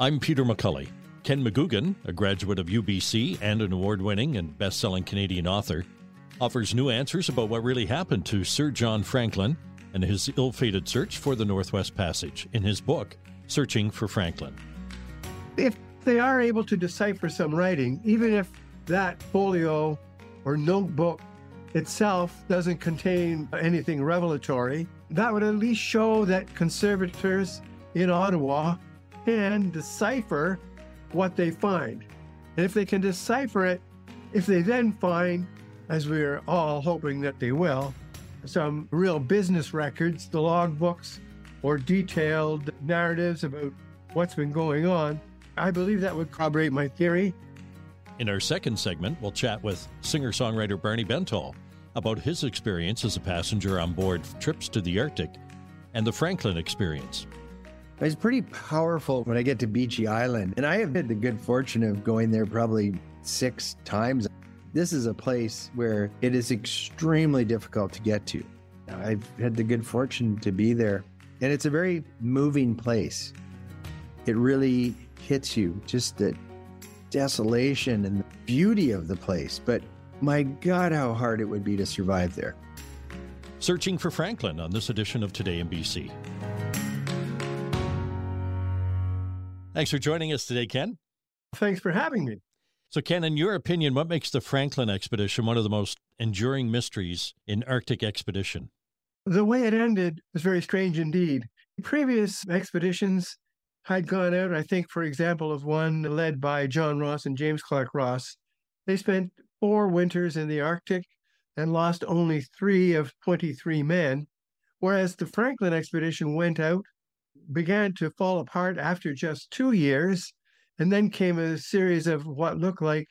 I'm Peter McCully. Ken McGoogan, a graduate of UBC and an award-winning and best-selling Canadian author, offers new answers about what really happened to Sir John Franklin and his ill-fated search for the Northwest Passage in his book, Searching for Franklin. If they are able to decipher some writing, even if that folio or notebook itself doesn't contain anything revelatory, that would at least show that conservators in Ottawa can decipher what they find. And if they can decipher it, if they then find, as we're all hoping that they will, some real business records, the logbooks, or detailed narratives about what's been going on, I believe that would corroborate my theory. In our second segment, we'll chat with singer-songwriter Barney Bentall about his experience as a passenger on board trips to the Arctic and the Franklin experience. It's pretty powerful when I get to Beechey Island, and I have had the good fortune of going there probably 6 times. This is a place where it is extremely difficult to get to. I've had the good fortune to be there, and it's a very moving place. It really hits you, just the desolation and the beauty of the place, but my God, how hard it would be to survive there. Searching for Franklin on this edition of Today in BC. Thanks for joining us today, Ken. Thanks for having me. So, Ken, in your opinion, what makes the Franklin expedition one of the most enduring mysteries in Arctic expedition? The way it ended was very strange indeed. Previous expeditions had gone out, I think, for example, of one led by John Ross and James Clark Ross. They spent 4 winters in the Arctic and lost only 3 of 23 men, whereas the Franklin expedition went out, began to fall apart after just 2 years, and then came a series of what looked like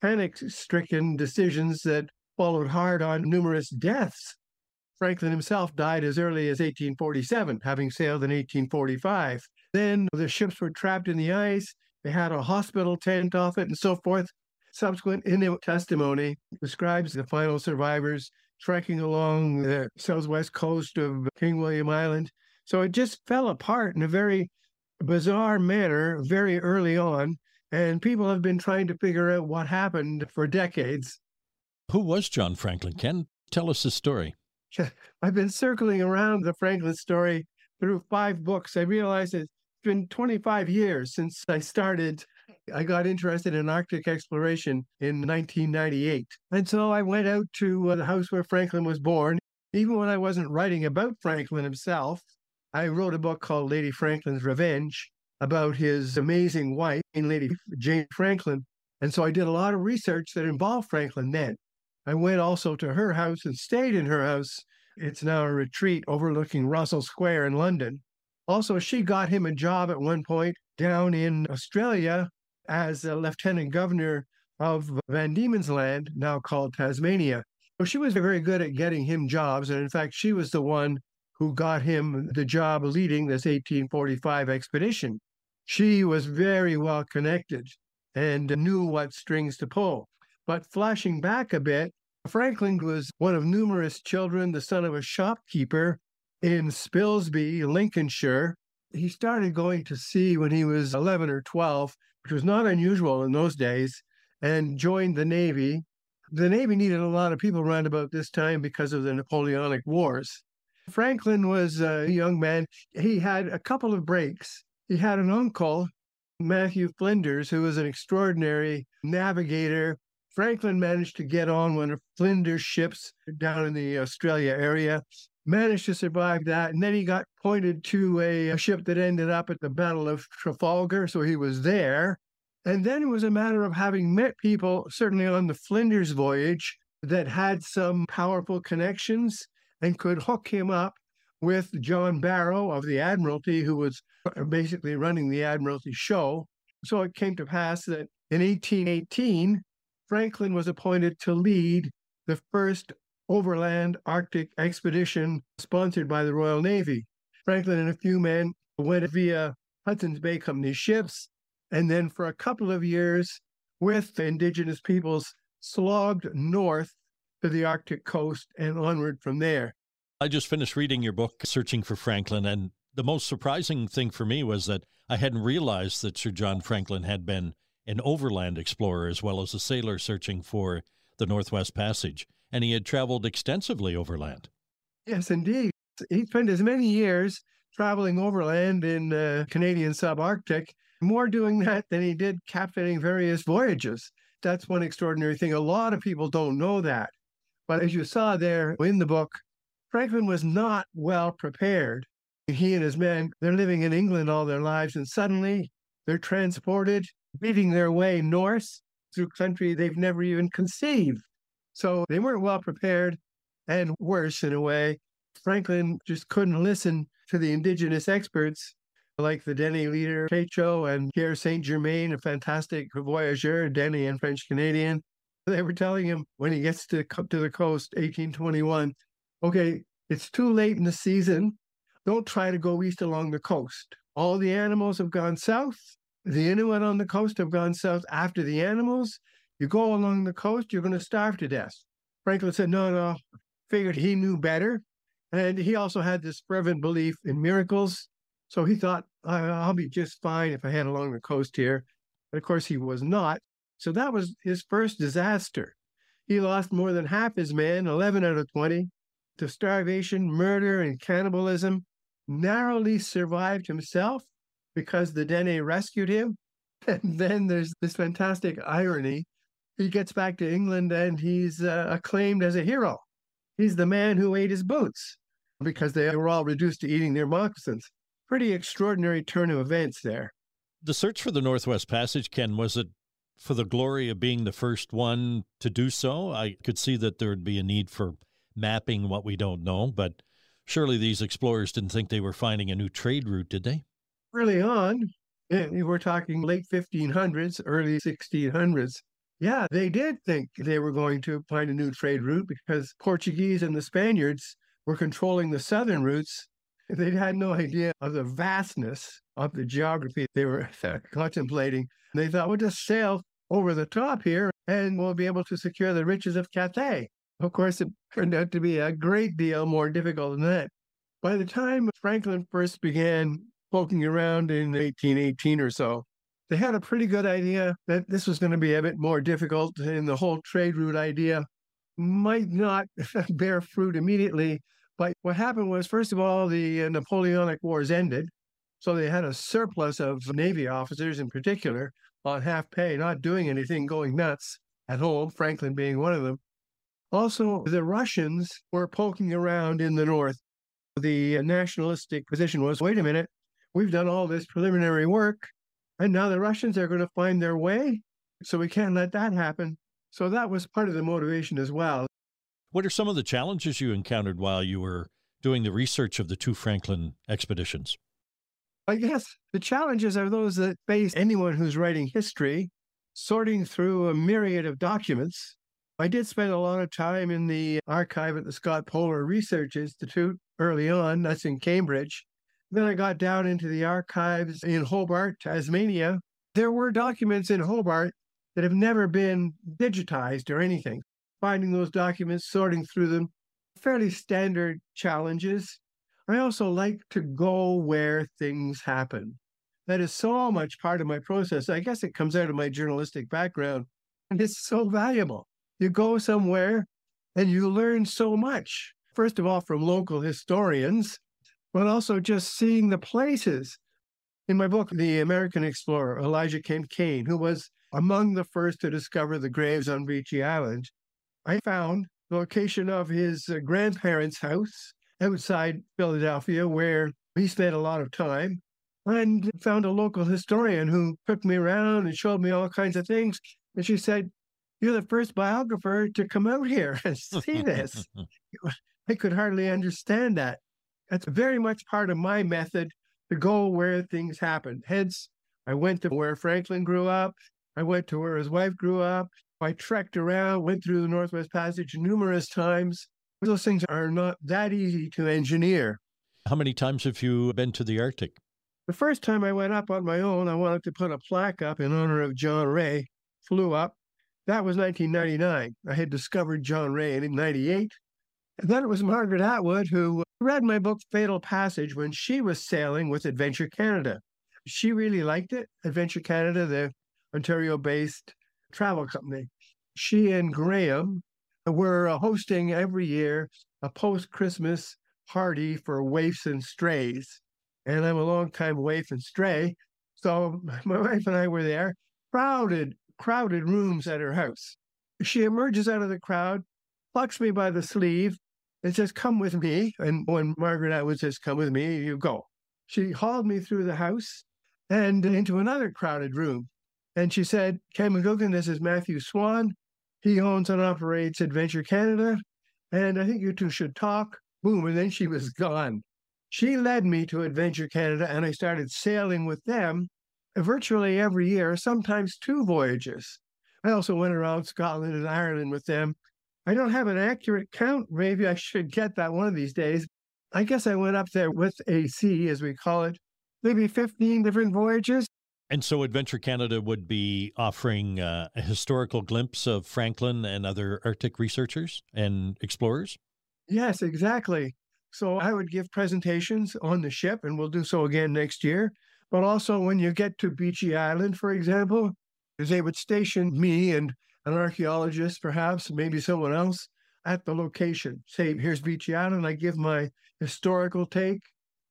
panic-stricken decisions that followed hard on numerous deaths. Franklin himself died as early as 1847, having sailed in 1845. Then the ships were trapped in the ice, they had a hospital tent off it, and so forth. Subsequent Inuit testimony describes the final survivors trekking along the southwest coast of King William Island. So it just fell apart in a very bizarre manner very early on, and people have been trying to figure out what happened for decades. Who was John Franklin, Ken? Tell us his story. I've been circling around the Franklin story through 5 books. I realized it's been 25 years since I started. I got interested in Arctic exploration in 1998. And so I went out to the house where Franklin was born. Even when I wasn't writing about Franklin himself, I wrote a book called Lady Franklin's Revenge about his amazing wife, Lady Jane Franklin. And so I did a lot of research that involved Franklin then. I went also to her house and stayed in her house. It's now a retreat overlooking Russell Square in London. Also, she got him a job at one point down in Australia as a lieutenant governor of Van Diemen's Land, now called Tasmania. So she was very good at getting him jobs. And in fact, she was the one who got him the job leading this 1845 expedition. She was very well connected and knew what strings to pull. But flashing back a bit, Franklin was one of numerous children, the son of a shopkeeper in Spilsby, Lincolnshire. He started going to sea when he was 11 or 12, which was not unusual in those days, and joined the Navy. The Navy needed a lot of people around about this time because of the Napoleonic Wars. Franklin was a young man. He had a couple of breaks. He had an uncle, Matthew Flinders, who was an extraordinary navigator. Franklin managed to get on one of Flinders' ships down in the Australia area, managed to survive that, and then he got pointed to a ship that ended up at the Battle of Trafalgar, so he was there. And then it was a matter of having met people, certainly on the Flinders voyage, that had some powerful connections and could hook him up with John Barrow of the Admiralty, who was basically running the Admiralty show. So it came to pass that in 1818, Franklin was appointed to lead the first overland Arctic expedition sponsored by the Royal Navy. Franklin and a few men went via Hudson's Bay Company ships, and then for a couple of years with the indigenous peoples slogged north to the Arctic coast and onward from there. I just finished reading your book, Searching for Franklin, and the most surprising thing for me was that I hadn't realized that Sir John Franklin had been an overland explorer as well as a sailor searching for the Northwest Passage, and he had traveled extensively overland. Yes, indeed. He spent as many years traveling overland in the Canadian subarctic, more doing that than he did captaining various voyages. That's one extraordinary thing. A lot of people don't know that. But as you saw there in the book, Franklin was not well prepared. He and his men, they're living in England all their lives, and suddenly they're transported, beating their way north through country they've never even conceived. So they weren't well prepared, and worse in a way, Franklin just couldn't listen to the indigenous experts like the Dene leader, Techo, and Pierre Saint-Germain, a fantastic voyageur, Dene and French-Canadian. They were telling him when he gets to the coast, 1821, okay, it's too late in the season. Don't try to go east along the coast. All the animals have gone south. The Inuit on the coast have gone south after the animals. You go along the coast, you're going to starve to death. Franklin said, no, figured he knew better. And he also had this fervent belief in miracles. So he thought, I'll be just fine if I head along the coast here. But of course, he was not. So that was his first disaster. He lost more than half his men, 11 out of 20, to starvation, murder, and cannibalism. Narrowly survived himself because the Dene rescued him. And then there's this fantastic irony. He gets back to England and he's acclaimed as a hero. He's the man who ate his boots because they were all reduced to eating their moccasins. Pretty extraordinary turn of events there. The search for the Northwest Passage, Ken, was it for the glory of being the first one to do so? I could see that there would be a need for mapping what we don't know, but surely these explorers didn't think they were finding a new trade route, did they? Early on, we're talking late 1500s, early 1600s. Yeah, they did think they were going to find a new trade route because Portuguese and the Spaniards were controlling the southern routes. They had no idea of the vastness of the geography they were contemplating. They thought, we'll just sail over the top here and we'll be able to secure the riches of Cathay. Of course, it turned out to be a great deal more difficult than that. By the time Franklin first began poking around in 1818 or so, they had a pretty good idea that this was going to be a bit more difficult, and the whole trade route idea might not bear fruit immediately. But what happened was, first of all, the Napoleonic Wars ended. So they had a surplus of Navy officers in particular on half pay, not doing anything, going nuts at home, Franklin being one of them. Also, the Russians were poking around in the north. The nationalistic position was, wait a minute, we've done all this preliminary work, and now the Russians are going to find their way, so we can't let that happen. So that was part of the motivation as well. What are some of the challenges you encountered while you were doing the research of the two Franklin expeditions? I guess the challenges are those that face anyone who's writing history, sorting through a myriad of documents. I did spend a lot of time in the archive at the Scott Polar Research Institute early on, that's in Cambridge. Then I got down into the archives in Hobart, Tasmania. There were documents in Hobart that have never been digitized or anything. Finding those documents, sorting through them, fairly standard challenges. I also like to go where things happen. That is so much part of my process. I guess it comes out of my journalistic background, and it's so valuable. You go somewhere and you learn so much, first of all, from local historians, but also just seeing the places. In my book, the American explorer, Elijah Kent Kane, who was among the first to discover the graves on Beechey Island, I found the location of his grandparents' house outside Philadelphia, where he spent a lot of time, and found a local historian who took me around and showed me all kinds of things. And she said, "You're the first biographer to come out here and see this." I could hardly understand that. That's very much part of my method to go where things happen. Hence, I went to where Franklin grew up. I went to where his wife grew up. I trekked around, went through the Northwest Passage numerous times. Those things are not that easy to engineer. How many times have you been to the Arctic? The first time I went up on my own, I wanted to put a plaque up in honor of John Ray. Flew up. That was 1999. I had discovered John Ray in 1998. And then it was Margaret Atwood who read my book Fatal Passage when she was sailing with Adventure Canada. She really liked it. Adventure Canada, the Ontario-based travel company. She and Graham were hosting every year a post-Christmas party for waifs and strays. And I'm a long-time waif and stray, so my wife and I were there. Crowded rooms at her house. She emerges out of the crowd, plucks me by the sleeve, and says, "Come with me." And when Margaret Atwood says, "Come with me," you go. She hauled me through the house and into another crowded room. And she said, "Ken McGoogan, this is Matthew Swan. He owns and operates Adventure Canada. And I think you two should talk." Boom. And then she was gone. She led me to Adventure Canada, and I started sailing with them virtually every year, sometimes two voyages. I also went around Scotland and Ireland with them. I don't have an accurate count. Maybe I should get that one of these days. I guess I went up there with AC, as we call it, maybe 15 different voyages. And so Adventure Canada would be offering a historical glimpse of Franklin and other Arctic researchers and explorers? Yes, exactly. So I would give presentations on the ship, and we'll do so again next year. But also when you get to Beechey Island, for example, they would station me and an archaeologist, perhaps, maybe someone else, at the location. Say, here's Beechey Island, I give my historical take.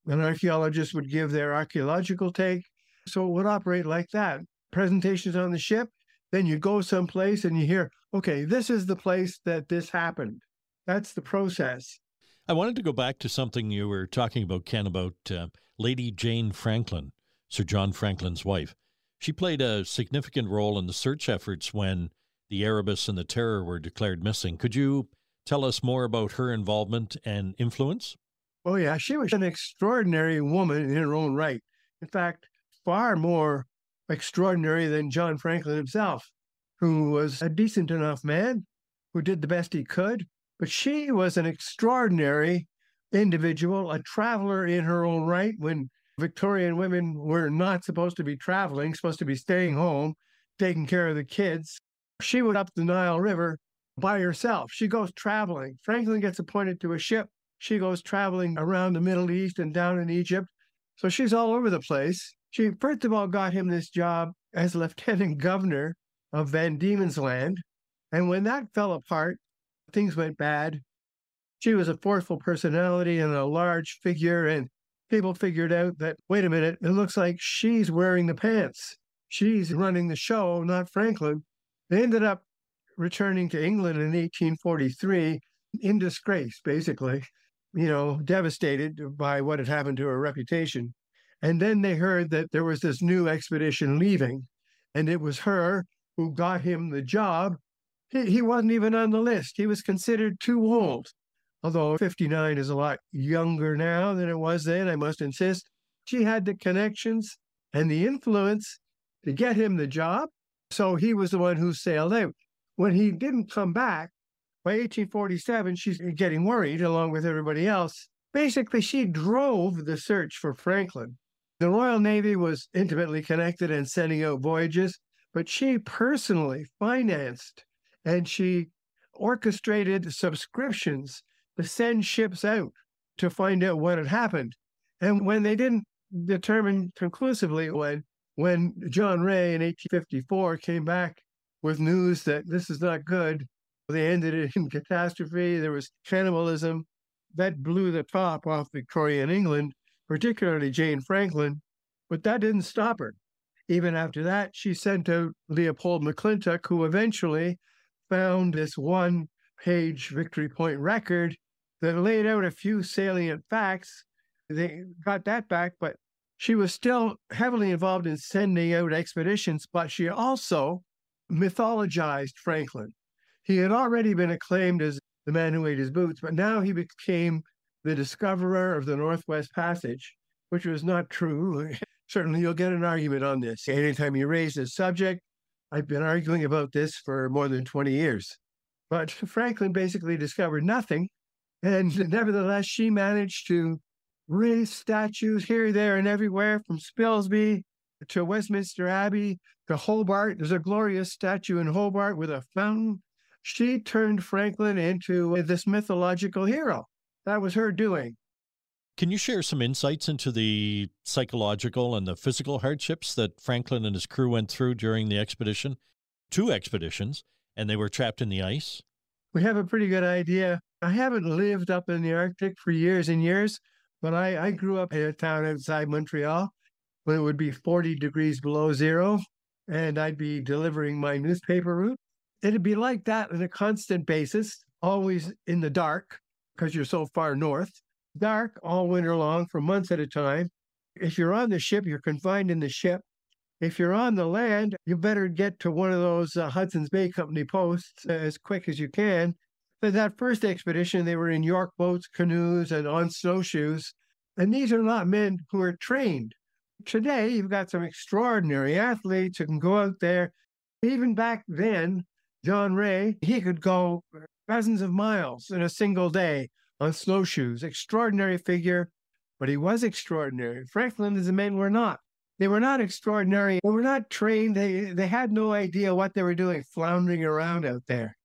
An archaeologist would give their archaeological take. So it would operate like that. Presentations on the ship, then you go someplace and you hear, okay, this is the place that this happened. That's the process. I wanted to go back to something you were talking about, Ken, about Lady Jane Franklin, Sir John Franklin's wife. She played a significant role in the search efforts when the Erebus and the Terror were declared missing. Could you tell us more about her involvement and influence? Oh, yeah. She was an extraordinary woman in her own right. In fact, far more extraordinary than John Franklin himself, who was a decent enough man who did the best he could. But she was an extraordinary individual, a traveler in her own right, when Victorian women were not supposed to be traveling, supposed to be staying home, taking care of the kids. She went up the Nile River by herself. She goes traveling. Franklin gets appointed to a ship. She goes traveling around the Middle East and down in Egypt. So she's all over the place. She, first of all, got him this job as lieutenant governor of Van Diemen's Land. And when that fell apart, things went bad. She was a forceful personality and a large figure, and people figured out that, wait a minute, it looks like she's wearing the pants. She's running the show, not Franklin. They ended up returning to England in 1843 in disgrace, basically, devastated by what had happened to her reputation. And then they heard that there was this new expedition leaving, and it was her who got him the job. He wasn't even on the list. He was considered too old, although 59 is a lot younger now than it was then, I must insist. She had the connections and the influence to get him the job, so he was the one who sailed out. When he didn't come back, by 1847, she's getting worried along with everybody else. Basically, she drove the search for Franklin. The Royal Navy was intimately connected and sending out voyages, but she personally financed and she orchestrated subscriptions to send ships out to find out what had happened. And when they didn't determine conclusively, when John Ray in 1854 came back with news that this is not good, they ended it in catastrophe, there was cannibalism, that blew the top off Victorian England, particularly Jane Franklin, but that didn't stop her. Even after that, she sent out Leopold McClintock, who eventually found this one-page Victory Point record that laid out a few salient facts. They got that back, but she was still heavily involved in sending out expeditions, but she also mythologized Franklin. He had already been acclaimed as the man who ate his boots, but now he became the discoverer of the Northwest Passage, which was not true. Certainly you'll get an argument on this. Anytime you raise this subject, I've been arguing about this for more than 20 years. But Franklin basically discovered nothing, and nevertheless, she managed to raise statues here, there, and everywhere, from Spilsby to Westminster Abbey to Hobart. There's a glorious statue in Hobart with a fountain. She turned Franklin into this mythological hero. That was her doing. Can you share some insights into the psychological and the physical hardships that Franklin and his crew went through during the expedition? 2 expeditions, and they were trapped in the ice? We have a pretty good idea. I haven't lived up in the Arctic for years and years, but I grew up in a town outside Montreal when it would be 40 degrees below zero, and I'd be delivering my newspaper route. It'd be like that on a constant basis, always in the dark, because you're so far north. Dark all winter long for months at a time. If you're on the ship, you're confined in the ship. If you're on the land, you better get to one of those Hudson's Bay Company posts as quick as you can. But that first expedition, they were in York boats, canoes, and on snowshoes. And these are not men who are trained. Today, you've got some extraordinary athletes who can go out there. Even back then, John Ray, he could go dozens of miles in a single day on snowshoes. Extraordinary figure, but he was extraordinary. Franklin and the men were not. They were not extraordinary. They were not trained. They had no idea what they were doing, floundering around out there.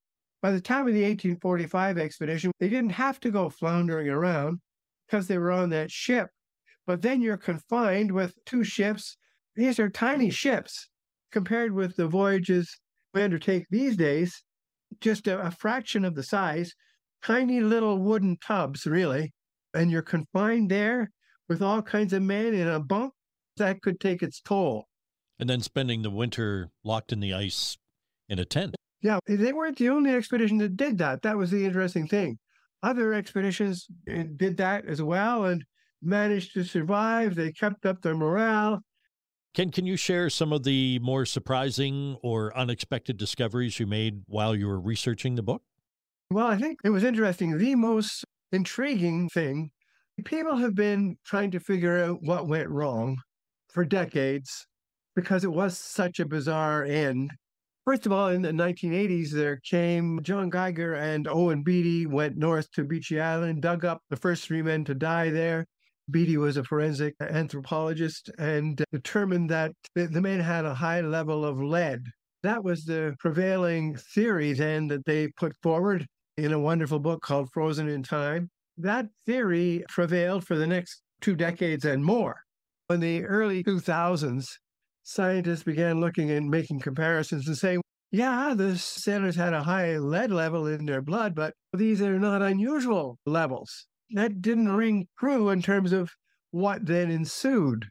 By the time of the 1845 expedition, they didn't have to go floundering around because they were on that ship. But then you're confined with 2 ships. These are tiny ships compared with the voyages we undertake these days, just a fraction of the size. Tiny little wooden tubs, really, and you're confined there with all kinds of men in a bunk. That could take its toll. And then spending the winter locked in the ice in a tent. Yeah, they weren't the only expedition that did that. That was the interesting thing. Other expeditions did that as well and managed to survive. They kept up their morale. Ken, can you share some of the more surprising or unexpected discoveries you made while you were researching the book? Well, I think it was interesting. The most intriguing thing, people have been trying to figure out what went wrong for decades because it was such a bizarre end. First of all, in the 1980s, there came John Geiger and Owen Beatty went north to Beechey Island, dug up the first 3 men to die there. Beatty was a forensic anthropologist and determined that the men had a high level of lead. That was the prevailing theory then that they put forward in a wonderful book called Frozen in Time. That theory prevailed for the next 2 decades and more. In the early 2000s, scientists began looking and making comparisons and saying, yeah, the sailors had a high lead level in their blood, but these are not unusual levels. That didn't ring true in terms of what then ensued.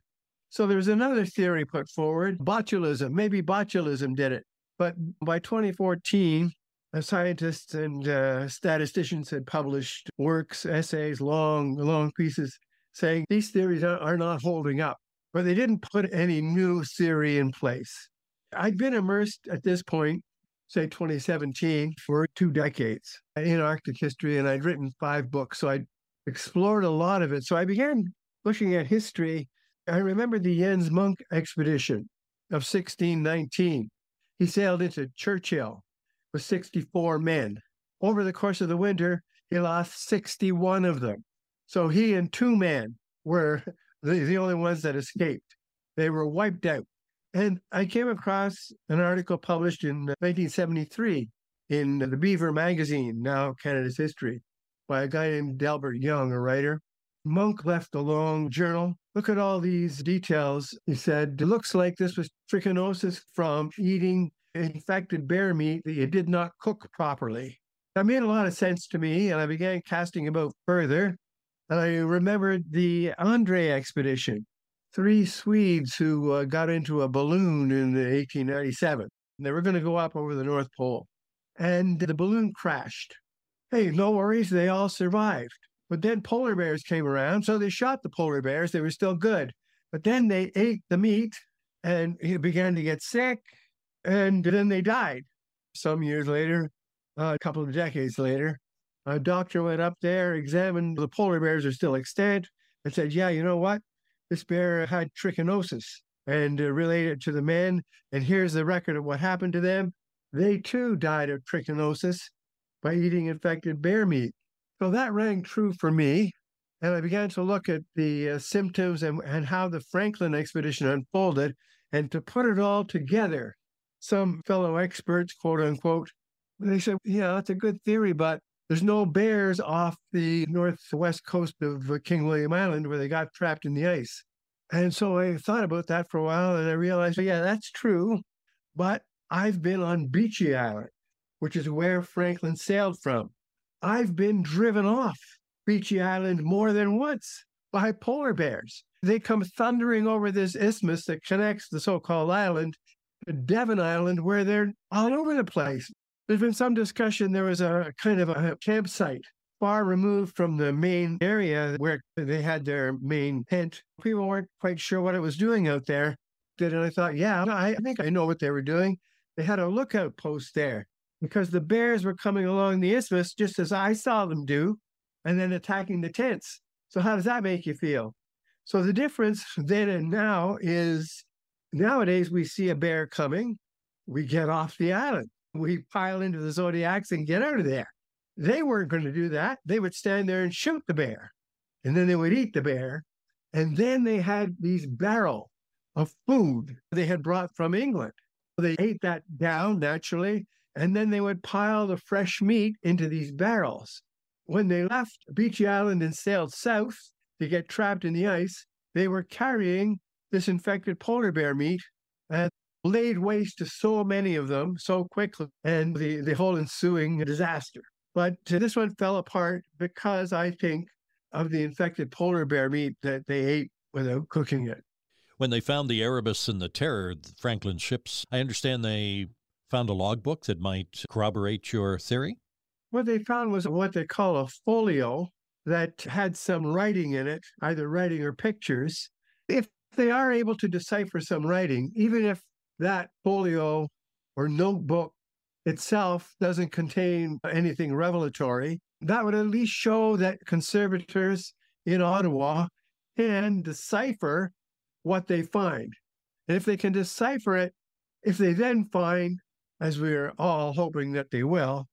So there's another theory put forward, botulism. Maybe botulism did it. But by 2014, scientists and statisticians had published works, essays, long pieces, saying these theories are not holding up. But they didn't put any new theory in place. I'd been immersed at this point, say 2017, for 2 decades in Arctic history, and I'd written 5 books, so I'd explored a lot of it. So I began looking at history. I remember the Jens Munk expedition of 1619. He sailed into Churchill with 64 men. Over the course of the winter, he lost 61 of them. So he and 2 men were the only ones that escaped. They were wiped out. And I came across an article published in 1973 in the Beaver magazine, now Canada's History, by a guy named Delbert Young, a writer. Monk left a long journal. Look at all these details. He said, it looks like this was trichinosis from eating infected bear meat that you did not cook properly. That made a lot of sense to me, and I began casting about further. And I remembered the Andre expedition, 3 Swedes who got into a balloon in 1897. They were going to go up over the North Pole, and the balloon crashed. Hey, no worries, they all survived. But then polar bears came around, so they shot the polar bears. They were still good. But then they ate the meat, and he began to get sick. And then they died. Some years later, a couple of decades later, a doctor went up there, examined the polar bears are still extant, and said, yeah, you know what? This bear had trichinosis and related to the men. And here's the record of what happened to them. They too died of trichinosis by eating infected bear meat. So that rang true for me. And I began to look at the symptoms and how the Franklin expedition unfolded and to put it all together. Some fellow experts, quote unquote, they said, yeah, that's a good theory, but There's no bears off the northwest coast of King William Island where they got trapped in the ice. And so I thought about that for a while, and I realized, yeah, that's true. But I've been on Beechey Island, which is where Franklin sailed from. I've been driven off Beechey Island more than once by polar bears. They come thundering over this isthmus that connects the so-called island to Devon Island, where they're all over the place. There's been some discussion. There was a kind of a campsite far removed from the main area where they had their main tent. People weren't quite sure what it was doing out there. And I thought, yeah, I think I know what they were doing. They had a lookout post there because the bears were coming along the isthmus just as I saw them do, and then attacking the tents. So how does that make you feel? So the difference then and now is nowadays we see a bear coming, we get off the island. We pile into the Zodiacs and get out of there. They weren't going to do that. They would stand there and shoot the bear, and then they would eat the bear. And then they had these barrels of food they had brought from England. They ate that down naturally, and then they would pile the fresh meat into these barrels. When they left Beechey Island and sailed south to get trapped in the ice, they were carrying this infected polar bear meat and laid waste to so many of them so quickly, and the whole ensuing disaster. But this one fell apart because, I think, of the infected polar bear meat that they ate without cooking it. When they found the Erebus and the Terror, Franklin's ships, I understand they found a logbook that might corroborate your theory? What they found was what they call a folio that had some writing in it, either writing or pictures. If they are able to decipher some writing, even if that folio or notebook itself doesn't contain anything revelatory, that would at least show that conservators in Ottawa can decipher what they find. And if they can decipher it, if they then find, as we're all hoping that they will,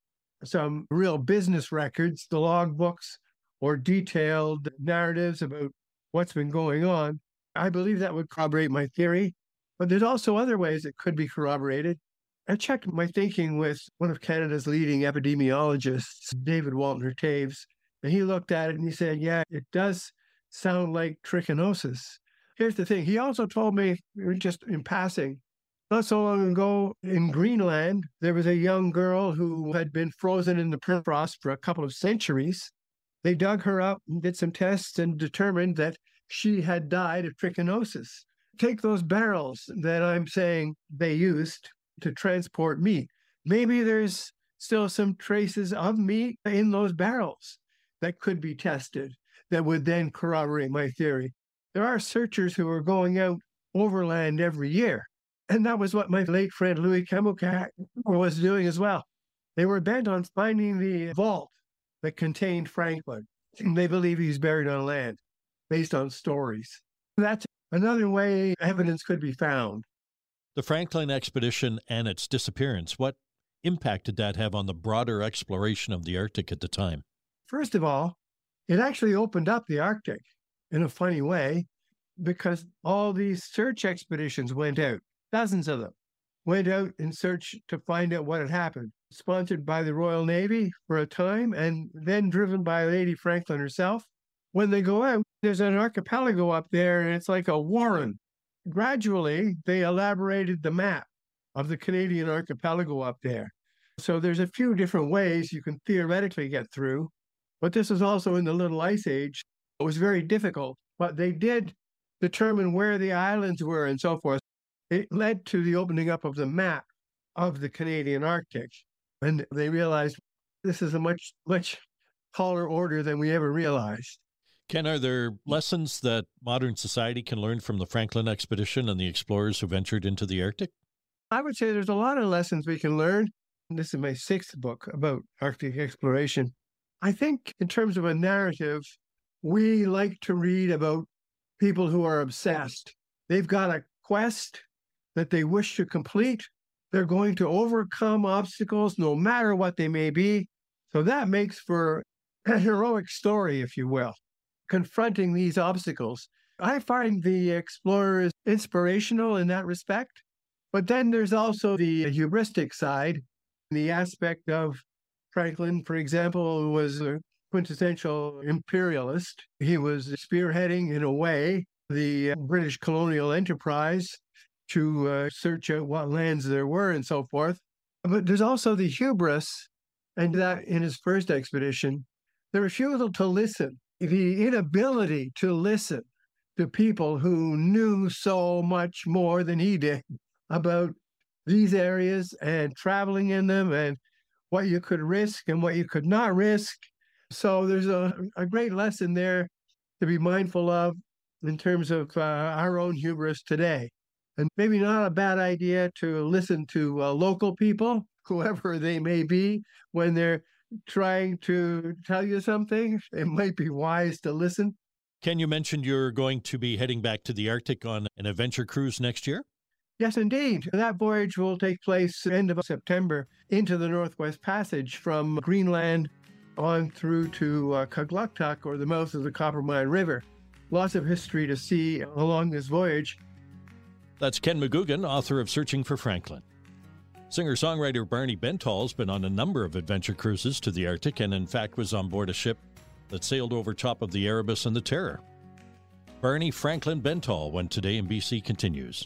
some real business records, the logbooks, or detailed narratives about what's been going on, I believe that would corroborate my theory. But there's also other ways it could be corroborated. I checked my thinking with one of Canada's leading epidemiologists, David Waltner Taves, and he looked at it and he said, yeah, it does sound like trichinosis. Here's the thing. He also told me, just in passing, not so long ago in Greenland, there was a young girl who had been frozen in the permafrost for a couple of centuries. They dug her up and did some tests and determined that she had died of trichinosis. Take those barrels that I'm saying they used to transport meat. Maybe there's still some traces of meat in those barrels that could be tested that would then corroborate my theory. There are searchers who are going out overland every year. And that was what my late friend Louis Kamukak was doing as well. They were bent on finding the vault that contained Franklin. And they believe he's buried on land based on stories. That's another way evidence could be found. The Franklin expedition and its disappearance, what impact did that have on the broader exploration of the Arctic at the time? First of all, it actually opened up the Arctic in a funny way, because all these search expeditions went out, dozens of them, went out in search to find out what had happened, sponsored by the Royal Navy for a time, and then driven by Lady Franklin herself. When they go out, there's an archipelago up there, and it's like a warren. Gradually, they elaborated the map of the Canadian archipelago up there. So there's a few different ways you can theoretically get through, but this is also in the Little Ice Age. It was very difficult, but they did determine where the islands were and so forth. It led to the opening up of the map of the Canadian Arctic. And they realized this is a much, much taller order than we ever realized. Ken, are there lessons that modern society can learn from the Franklin expedition and the explorers who ventured into the Arctic? I would say there's a lot of lessons we can learn. This is my sixth book about Arctic exploration. I think in terms of a narrative, we like to read about people who are obsessed. They've got a quest that they wish to complete. They're going to overcome obstacles no matter what they may be. So that makes for a heroic story, if you will, confronting these obstacles. I find the explorers inspirational in that respect. But then there's also the hubristic side, the aspect of Franklin, for example, was a quintessential imperialist. He was spearheading, in a way, the British colonial enterprise to search out what lands there were and so forth. But there's also the hubris, and that in his first expedition, the refusal to listen, the inability to listen to people who knew so much more than he did about these areas and traveling in them and what you could risk and what you could not risk. So there's a great lesson there to be mindful of in terms of our own hubris today. And maybe not a bad idea to listen to local people, whoever they may be, when they're trying to tell you something. It might be wise to listen. Ken, you mentioned you're going to be heading back to the Arctic on an adventure cruise next year? Yes, indeed. That voyage will take place end of September into the Northwest Passage from Greenland on through to Kugluktuk, or the mouth of the Coppermine River. Lots of history to see along this voyage. That's Ken McGoogan, author of Searching for Franklin. Singer-songwriter Barney Bentall's been on a number of adventure cruises to the Arctic and, in fact, was on board a ship that sailed over top of the Erebus and the Terror. Barney Franklin Bentall, When Today in BC continues.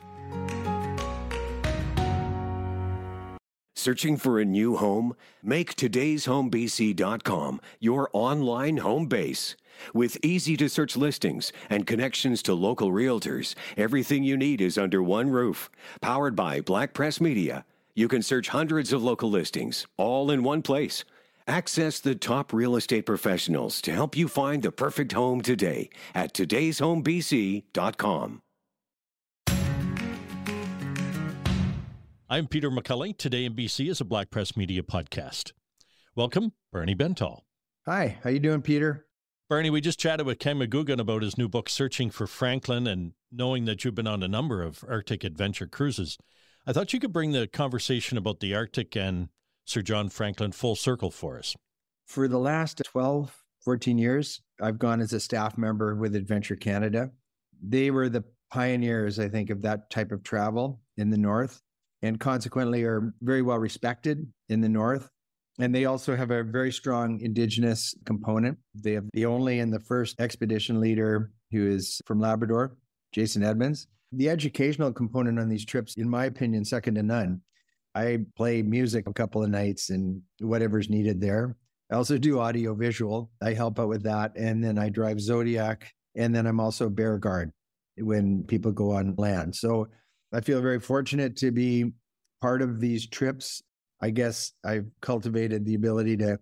Searching for a new home? Make todayshomebc.com your online home base. With easy-to-search listings and connections to local realtors, everything you need is under one roof. Powered by Black Press Media. You can search hundreds of local listings, all in one place. Access the top real estate professionals to help you find the perfect home today at todayshomebc.com. I'm Peter McCully. Today in BC is a Black Press Media podcast. Welcome, Barney Bentall. Hi, how you doing, Peter? Barney, we just chatted with Ken McGoogan about his new book, Searching for Franklin, and knowing that you've been on a number of Arctic adventure cruises, I thought you could bring the conversation about the Arctic and Sir John Franklin full circle for us. For the last 12, 14 years, I've gone as a staff member with Adventure Canada. They were the pioneers, I think, of that type of travel in the North, and consequently are very well respected in the North. And they also have a very strong Indigenous component. They have the only and the first expedition leader who is from Labrador, Jason Edmonds. The educational component on these trips, in my opinion, second to none. I play music a couple of nights and whatever's needed there. I also do audiovisual. I help out with that. And then I drive Zodiac. And then I'm also bear guard when people go on land. So I feel very fortunate to be part of these trips. I guess I've cultivated the ability to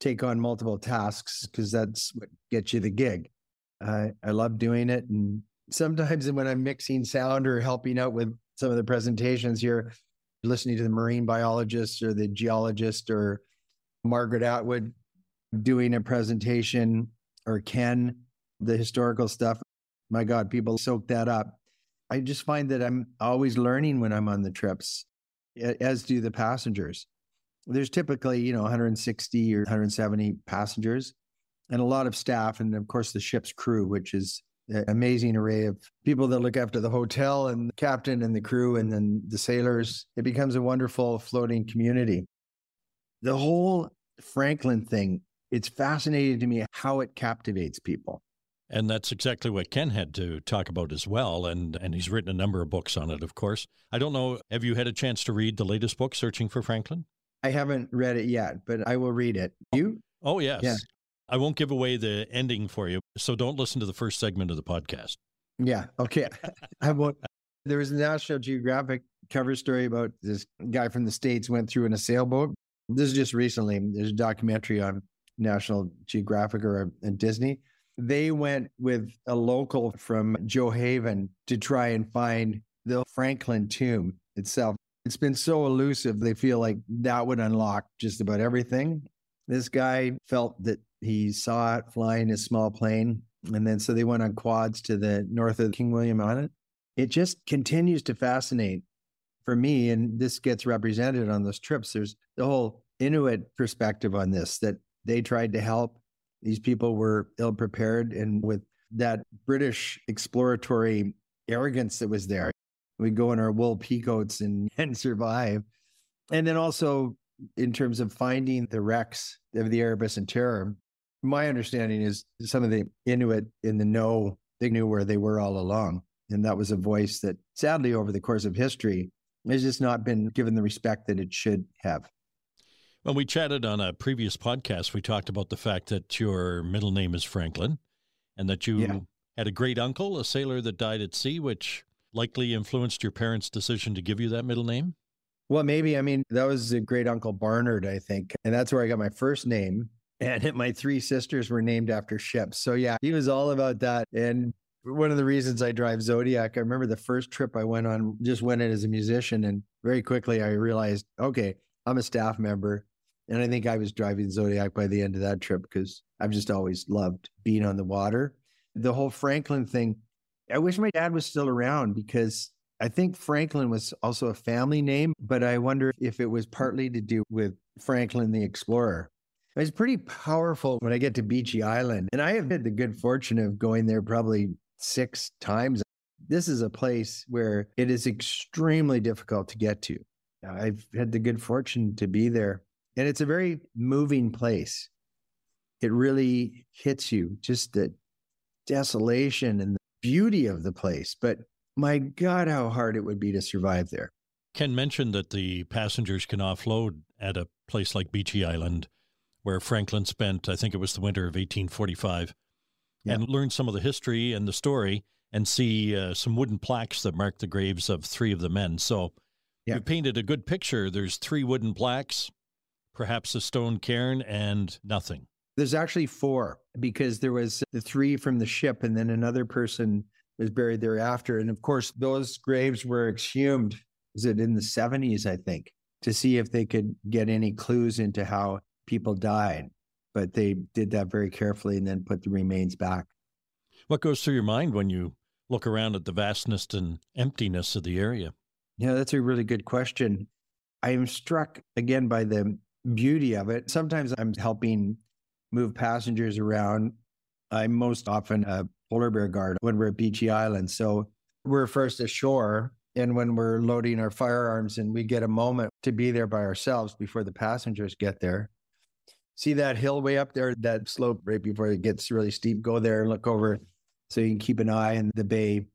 take on multiple tasks because that's what gets you the gig. I love doing it. And sometimes when I'm mixing sound or helping out with some of the presentations here, listening to the marine biologist or the geologist or Margaret Atwood doing a presentation, or Ken, the historical stuff, my God, people soak that up. I just find that I'm always learning when I'm on the trips, as do the passengers. There's typically, 160 or 170 passengers and a lot of staff, and of course the ship's crew, which is an amazing array of people that look after the hotel and the captain and the crew and then the sailors. It becomes a wonderful floating community. The whole Franklin thing, it's fascinating to me how it captivates people. And that's exactly what Ken had to talk about as well, and he's written a number of books on it, of course. I don't know, have you had a chance to read the latest book, Searching for Franklin? I haven't read it yet, but I will read it. You? Oh, yes. Yeah. I won't give away the ending for you, so don't listen to the first segment of the podcast. Yeah, okay. I won't. There was a National Geographic cover story about this guy from the States went through in a sailboat. This is just recently. There's a documentary on National Geographic or Disney. They went with a local from Joe Haven to try and find the Franklin tomb itself. It's been so elusive, they feel like that would unlock just about everything. This guy felt that he saw it flying his small plane. And then so they went on quads to the north of King William Island. It just continues to fascinate for me. And this gets represented on those trips. There's the whole Inuit perspective on this, that they tried to help. These people were ill-prepared. And with that British exploratory arrogance that was there, we go in our wool peacoats and survive. And then also in terms of finding the wrecks of the Erebus and Terror, my understanding is some of the Inuit in the know, they knew where they were all along. And that was a voice that sadly, over the course of history, has just not been given the respect that it should have. Well, we chatted on a previous podcast. We talked about the fact that your middle name is Franklin and that you had a great uncle, a sailor that died at sea, which likely influenced your parents' decision to give you that middle name? Well, maybe. I mean, that was a great uncle Barnard, I think. And that's where I got my first name. And my three sisters were named after ships. So yeah, he was all about that. And one of the reasons I drive Zodiac, I remember the first trip I went on, just went in as a musician. And very quickly I realized, okay, I'm a staff member. And I think I was driving Zodiac by the end of that trip because I've just always loved being on the water. The whole Franklin thing, I wish my dad was still around because I think Franklin was also a family name, but I wonder if it was partly to do with Franklin the Explorer. It was pretty powerful when I get to Beechey Island, and I have had the good fortune of going there probably 6 times. This is a place where it is extremely difficult to get to. I've had the good fortune to be there, and it's a very moving place. It really hits you, just the desolation and the beauty of the place, but my God, how hard it would be to survive there. Ken mentioned that the passengers can offload at a place like Beechey Island, where Franklin spent, I think it was the winter of 1845, and learn some of the history and the story and see some wooden plaques that mark the graves of 3 of the men. So you painted a good picture. There's 3 wooden plaques, perhaps a stone cairn, and nothing. There's actually 4 because there was the 3 from the ship and then another person was buried thereafter. And of course, those graves were exhumed, was it in the 70s, I think, to see if they could get any clues into how people died. But they did that very carefully and then put the remains back. What goes through your mind when you look around at the vastness and emptiness of the area? Yeah, that's a really good question. I am struck again by the beauty of it. Sometimes I'm helping move passengers around. I'm most often a polar bear guard when we're at Beechey Island. So we're first ashore, and when we're loading our firearms and we get a moment to be there by ourselves before the passengers get there. See that hill way up there, that slope right before it gets really steep, go there and look over so you can keep an eye on the bay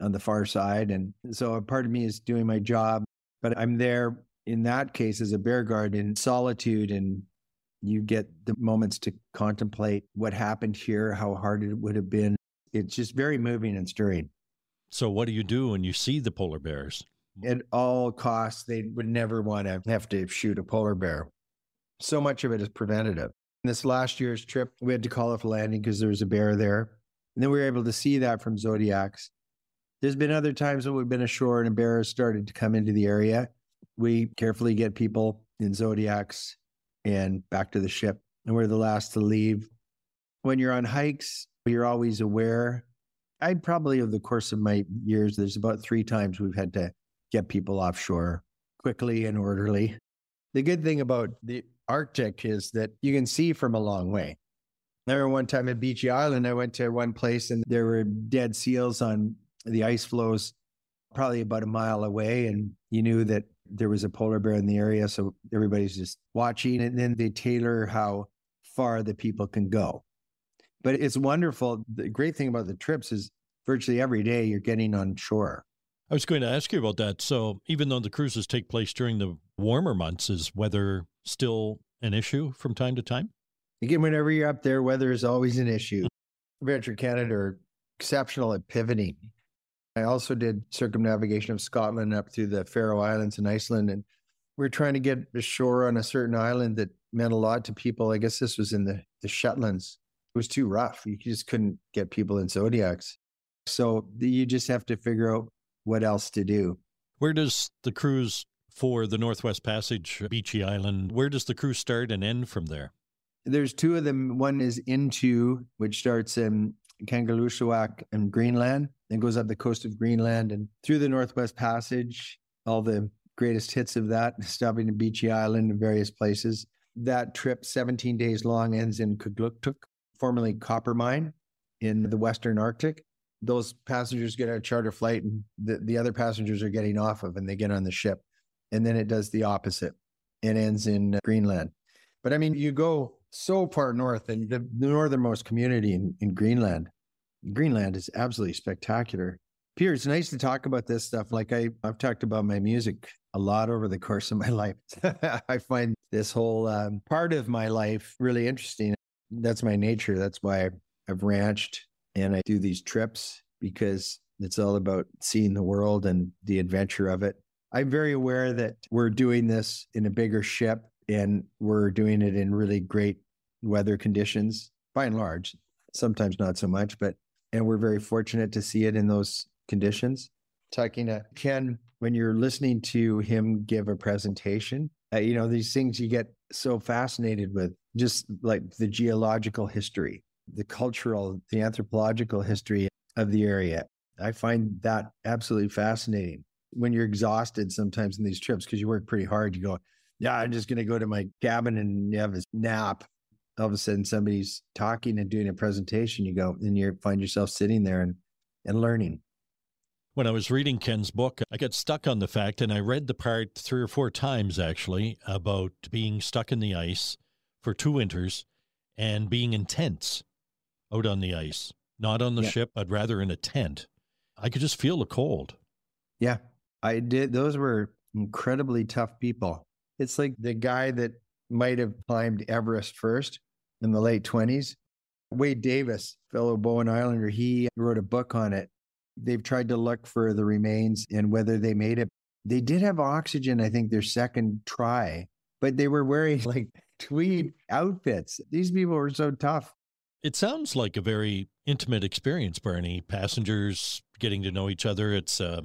on the far side. And so a part of me is doing my job, but I'm there in that case as a bear guard in solitude, and you get the moments to contemplate what happened here, how hard it would have been. It's just very moving and stirring. So what do you do when you see the polar bears? At all costs, they would never want to have to shoot a polar bear. So much of it is preventative. In this last year's trip, we had to call off a landing because there was a bear there. And then we were able to see that from Zodiacs. There's been other times when we've been ashore and a bear has started to come into the area. We carefully get people in Zodiacs and back to the ship. And we're the last to leave. When you're on hikes, you're always aware. I'd probably, over the course of my years, there's about 3 times we've had to get people offshore quickly and orderly. The good thing about the Arctic is that you can see from a long way. I remember one time at Beechey Island, I went to one place and there were dead seals on the ice floes probably about a mile away. And you knew that there was a polar bear in the area. So everybody's just watching. And then they tailor how far the people can go. But it's wonderful. The great thing about the trips is virtually every day you're getting on shore. I was going to ask you about that. So even though the cruises take place during the warmer months, is weather still an issue from time to time? Again, whenever you're up there, weather is always an issue. Adventure Canada are exceptional at pivoting. I also did circumnavigation of Scotland up through the Faroe Islands and Iceland, and we're trying to get ashore on a certain island that meant a lot to people. I guess this was in the Shetlands. It was too rough. You just couldn't get people in Zodiacs. So you just have to figure out what else to do. Where does the cruise for the Northwest Passage, Beechey Island, where does the cruise start and end from there? There's 2 of them. One is into, which starts in Kangalussuaq and Greenland, then goes up the coast of Greenland and through the Northwest Passage, all the greatest hits of that, stopping in Beechey Island and various places. That trip, 17 days long, ends in Kugluktuk, formerly copper mine in the Western Arctic. Those passengers get a charter flight and the other passengers are getting off of and they get on the ship. And then it does the opposite. It ends in Greenland. But I mean, you go so far north, and the northernmost community in Greenland. Greenland is absolutely spectacular. Peter, it's nice to talk about this stuff. Like I've talked about my music a lot over the course of my life. I find this whole part of my life really interesting. That's my nature. That's why I've ranched and I do these trips, because it's all about seeing the world and the adventure of it. I'm very aware that we're doing this in a bigger ship and we're doing it in really great weather conditions, by and large, sometimes not so much, and we're very fortunate to see it in those conditions. Talking to Ken, when you're listening to him give a presentation, you know, these things you get so fascinated with, just like the geological history, the cultural, the anthropological history of the area. I find that absolutely fascinating. When you're exhausted sometimes in these trips, because you work pretty hard, you go, yeah, I'm just going to go to my cabin and have a nap. All of a sudden somebody's talking and doing a presentation, you go, and you find yourself sitting there and learning. When I was reading Ken's book, I got stuck on the fact, and I read the part 3 or 4 times actually, about being stuck in the ice for 2 winters and being in tents out on the ice, not on the ship, but rather in a tent. I could just feel the cold. Yeah, I did. Those were incredibly tough people. It's like the guy that might have climbed Everest first in the late 20s. Wade Davis, fellow Bowen Islander, he wrote a book on it. They've tried to look for the remains and whether they made it. They did have oxygen, I think, their second try, but they were wearing like tweed outfits. These people were so tough. It sounds like a very intimate experience, Barney. Passengers getting to know each other. It's a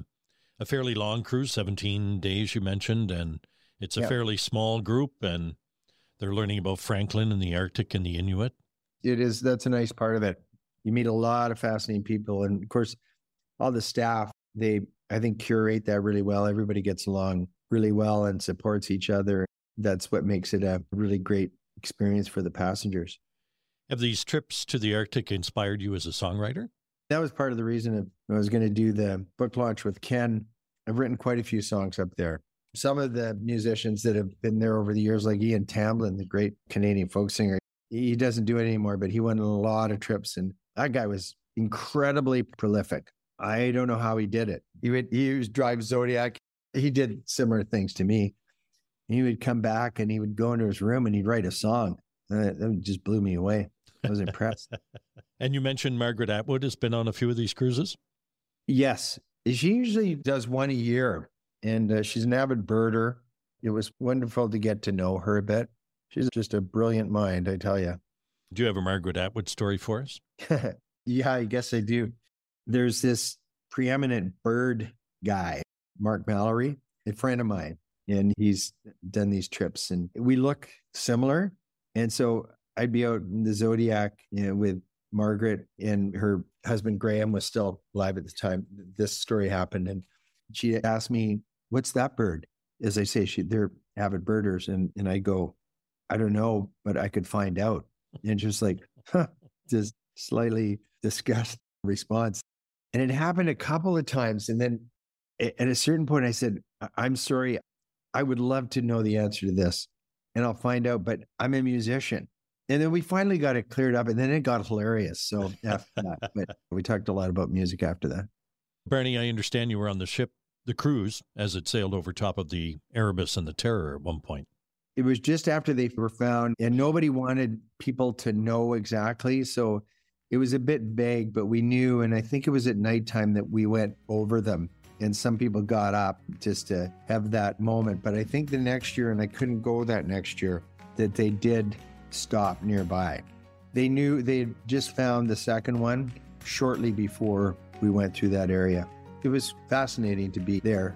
fairly long cruise, 17 days you mentioned, and it's a fairly small group, and they're learning about Franklin and the Arctic and the Inuit. It is. That's a nice part of it. You meet a lot of fascinating people. And of course, all the staff, they, I think, curate that really well. Everybody gets along really well and supports each other. That's what makes it a really great experience for the passengers. Have these trips to the Arctic inspired you as a songwriter? That was part of the reason I was going to do the book launch with Ken. I've written quite a few songs up there. Some of the musicians that have been there over the years, like Ian Tamblyn, the great Canadian folk singer, he doesn't do it anymore, but he went on a lot of trips. And that guy was incredibly prolific. I don't know how he did it. He would drive Zodiac. He did similar things to me. He would come back and he would go into his room and he'd write a song. That just blew me away. I was impressed. And you mentioned Margaret Atwood has been on a few of these cruises? Yes. She usually does one a year, and she's an avid birder. It was wonderful to get to know her a bit. She's just a brilliant mind, I tell you. Do you have a Margaret Atwood story for us? Yeah, I guess I do. There's this preeminent bird guy, Mark Mallory, a friend of mine, and he's done these trips, and we look similar. And so I'd be out in the Zodiac, you know, with Margaret, and her husband Graham was still alive at the time this story happened. And she asked me, "What's that bird?" As I say, they're avid birders. And I go, "I don't know, but I could find out." And just like, huh, just slightly disgusted response. And it happened a couple of times. And then at a certain point, I said, "I'm sorry, I would love to know the answer to this, and I'll find out, but I'm a musician." And then we finally got it cleared up, and then it got hilarious. So after that, but we talked a lot about music after that. Barney, I understand you were on the ship, the cruise, as it sailed over top of the Erebus and the Terror at one point. It was just after they were found, and nobody wanted people to know exactly. So it was a bit vague, but we knew, and I think it was at nighttime that we went over them. And some people got up just to have that moment. But I think the next year, and I couldn't go that next year, that they did stop nearby. They knew they had just found the second one shortly before we went through that area. It was fascinating to be there.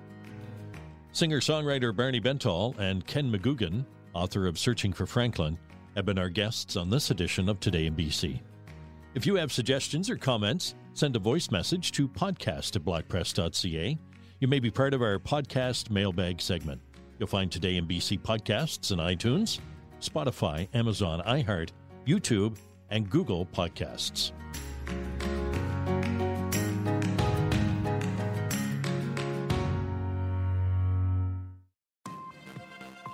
Singer-songwriter Barney Bentall and Ken McGoogan, author of Searching for Franklin, have been our guests on this edition of Today in BC. If you have suggestions or comments, send a voice message to podcast@blackpress.ca. You may be part of our podcast mailbag segment. You'll find Today in BC podcasts on iTunes, Spotify, Amazon, iHeart, YouTube, and Google Podcasts.